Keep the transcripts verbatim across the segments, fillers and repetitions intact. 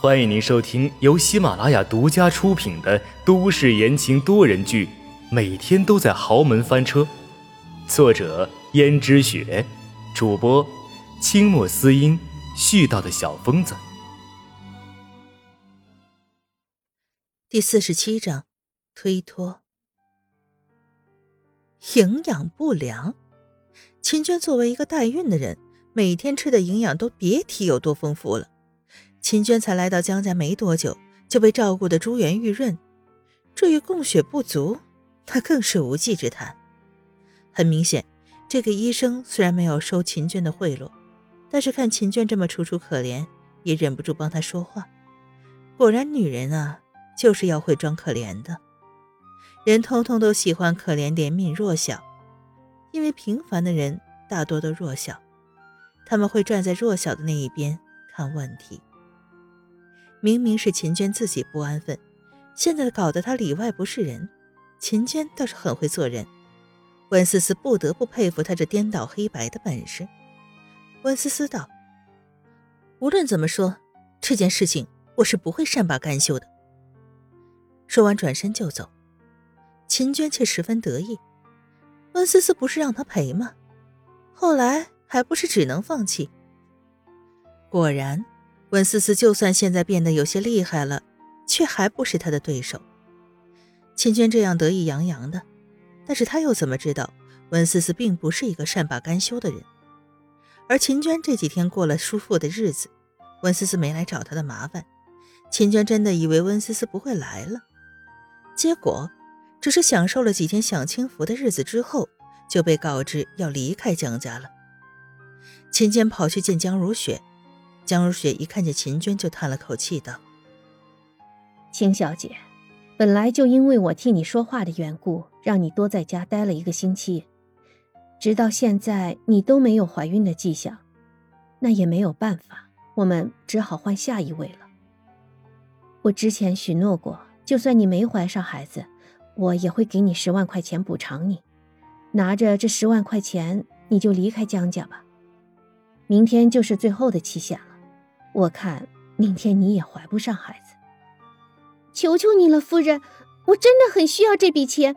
欢迎您收听由喜马拉雅独家出品的都市言情多人剧《每天都在豪门翻车》，作者胭脂雪，主播清墨思音，絮叨的小疯子。第四十七章，推脱。营养不良，秦娟作为一个代孕的人，每天吃的营养都别提有多丰富了。秦娟才来到江家没多久，就被照顾得珠圆玉润，至于供血不足，那更是无稽之谈。很明显，这个医生虽然没有收秦娟的贿赂，但是看秦娟这么楚楚可怜，也忍不住帮她说话。果然女人啊，就是要会装可怜的。人通通都喜欢可怜怜悯弱小，因为平凡的人大多都弱小，他们会站在弱小的那一边看问题。明明是秦娟自己不安分，现在搞得她里外不是人。秦娟倒是很会做人，温思思不得不佩服她这颠倒黑白的本事。温思思道：无论怎么说，这件事情我是不会善罢甘休的。说完转身就走。秦娟却十分得意，温思思不是让她赔吗？后来还不是只能放弃。果然温思思就算现在变得有些厉害了，却还不是他的对手。秦娟这样得意洋洋的，但是他又怎么知道温思思并不是一个善罢甘休的人？而秦娟这几天过了舒服的日子，温思思没来找他的麻烦，秦娟真的以为温思思不会来了，结果只是享受了几天享清福的日子之后，就被告知要离开江家了。秦娟跑去见江如雪，江如雪一看见秦娟就叹了口气道：秦小姐，本来就因为我替你说话的缘故，让你多在家待了一个星期，直到现在你都没有怀孕的迹象，那也没有办法，我们只好换下一位了。我之前许诺过，就算你没怀上孩子，我也会给你十万块钱补偿你，拿着这十万块钱你就离开江家吧，明天就是最后的期限了，我看明天你也怀不上孩子。求求你了，夫人，我真的很需要这笔钱，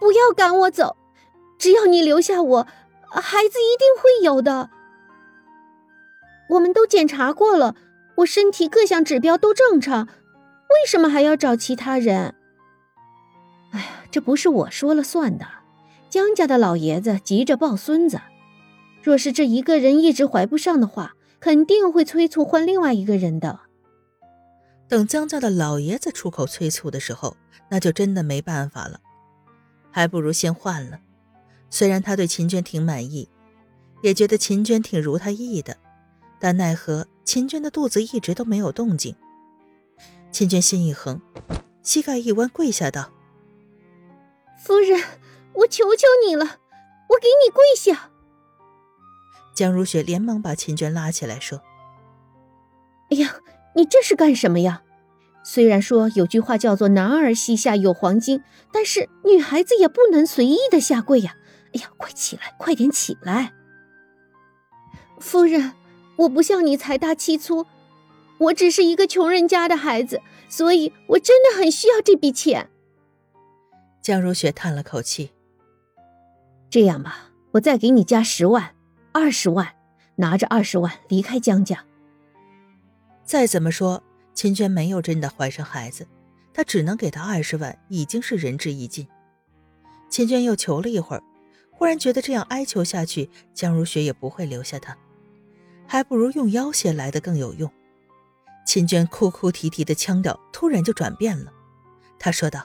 不要赶我走，只要你留下我，孩子一定会有的。我们都检查过了，我身体各项指标都正常，为什么还要找其他人？哎呀，这不是我说了算的，江家的老爷子急着抱孙子，若是这一个人一直怀不上的话，肯定会催促换另外一个人的。等江家的老爷子出口催促的时候，那就真的没办法了，还不如先换了。虽然他对秦娟挺满意，也觉得秦娟挺如他意的，但奈何秦娟的肚子一直都没有动静。秦娟心一横，膝盖一弯跪下道：夫人，我求求你了，我给你跪下。江如雪连忙把秦娟拉起来说：哎呀，你这是干什么呀？虽然说有句话叫做男儿膝下有黄金，但是女孩子也不能随意的下跪呀。哎呀，快起来，快点起来。夫人，我不像你财大气粗，我只是一个穷人家的孩子，所以我真的很需要这笔钱。江如雪叹了口气：这样吧，我再给你加十万二十万，拿着二十万离开江家。再怎么说，秦娟没有真的怀上孩子，她只能给她二十万，已经是仁至义尽。秦娟又求了一会儿，忽然觉得这样哀求下去，江如雪也不会留下她，还不如用要挟来的更有用。秦娟哭哭啼啼的腔调突然就转变了，她说道：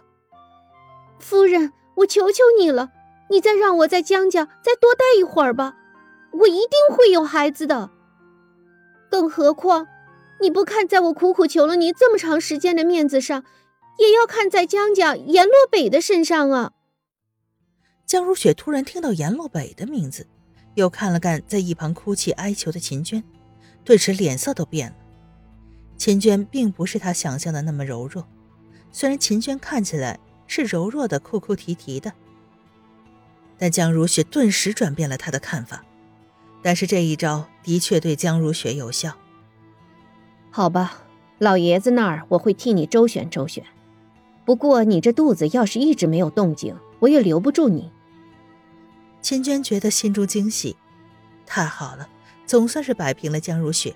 夫人，我求求你了，你再让我在江家再多待一会儿吧，我一定会有孩子的。更何况你不看在我苦苦求了你这么长时间的面子上，也要看在江家颜洛北的身上啊。江如雪突然听到颜洛北的名字，又看了看在一旁哭泣哀求的秦娟，顿时脸色都变了。秦娟并不是她想象的那么柔弱，虽然秦娟看起来是柔弱的哭哭啼啼的，但江如雪顿时转变了她的看法。但是这一招的确对江如雪有效。好吧，老爷子那儿我会替你周旋周旋。不过你这肚子要是一直没有动静，我也留不住你。”秦娟觉得心中惊喜，太好了，总算是摆平了江如雪。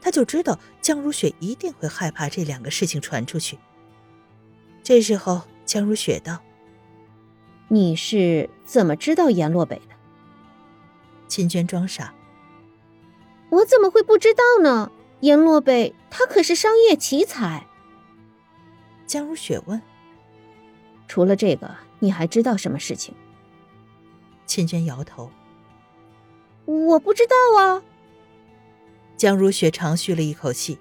她就知道江如雪一定会害怕这两个事情传出去。这时候江如雪道：“你是怎么知道阎洛北的？”秦娟装傻：“我怎么会不知道呢？阎洛北他可是商业奇才。”江如雪问：“除了这个，你还知道什么事情？”秦娟摇头：“我不知道啊。”江如雪长吁了一口气，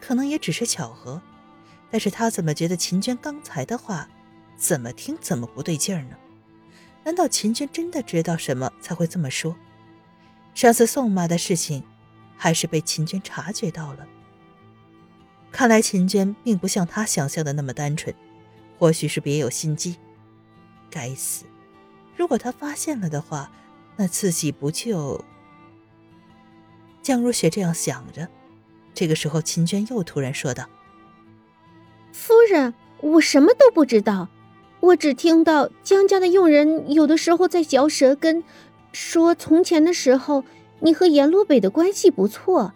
可能也只是巧合，但是她怎么觉得秦娟刚才的话怎么听怎么不对劲儿呢？难道秦娟真的知道什么才会这么说？上次宋妈的事情还是被秦娟察觉到了。看来秦娟并不像她想象的那么单纯，或许是别有心机。该死，如果她发现了的话，那自己不就……江如雪这样想着，这个时候秦娟又突然说道：“夫人，我什么都不知道，我只听到江家的佣人有的时候在嚼舌根，说从前的时候你和阎洛北的关系不错，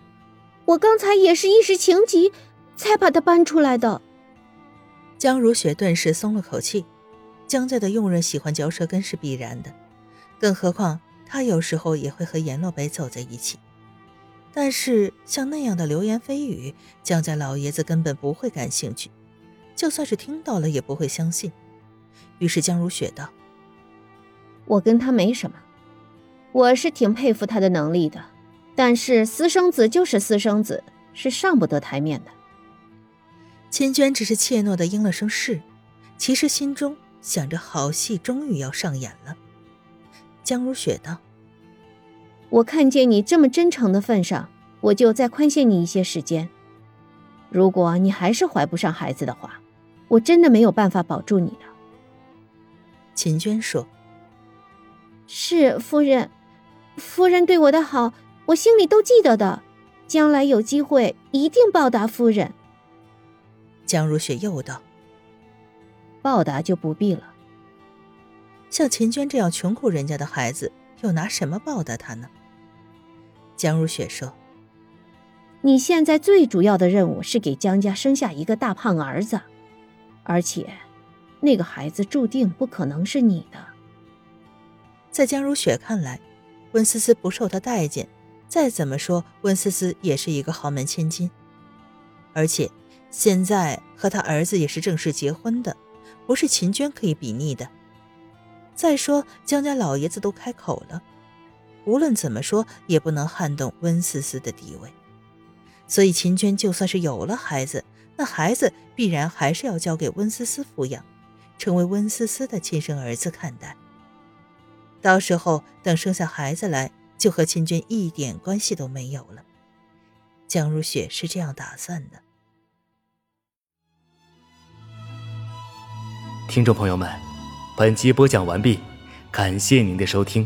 我刚才也是一时情急才把他搬出来的。”江如雪顿时松了口气，江家的佣人喜欢嚼舌根是必然的，更何况他有时候也会和阎洛北走在一起。但是像那样的流言蜚语，江家老爷子根本不会感兴趣，就算是听到了也不会相信。于是江如雪道：“我跟他没什么，我是挺佩服他的能力的，但是私生子就是私生子，是上不得台面的。”秦娟只是怯懦地应了声是，其实心中想着好戏终于要上演了。江如雪道：“我看见你这么真诚的份上，我就再宽限你一些时间。如果你还是怀不上孩子的话，我真的没有办法保住你的。”秦娟说：“是夫人，夫人对我的好，我心里都记得的，将来有机会一定报答夫人。”江如雪又道：“报答就不必了。”像秦娟这样穷苦人家的孩子，又拿什么报答他呢？江如雪说：“你现在最主要的任务是给江家生下一个大胖儿子，而且那个孩子注定不可能是你的。”在江如雪看来，温思思不受他待见，再怎么说温思思也是一个豪门千金，而且现在和他儿子也是正式结婚的，不是秦娟可以比拟的。再说江家老爷子都开口了，无论怎么说也不能撼动温思思的地位，所以秦娟就算是有了孩子，那孩子必然还是要交给温思思抚养，成为温思思的亲生儿子看待。到时候等生下孩子来，就和秦娟一点关系都没有了。江如雪是这样打算的。听众朋友们，本集播讲完毕，感谢您的收听。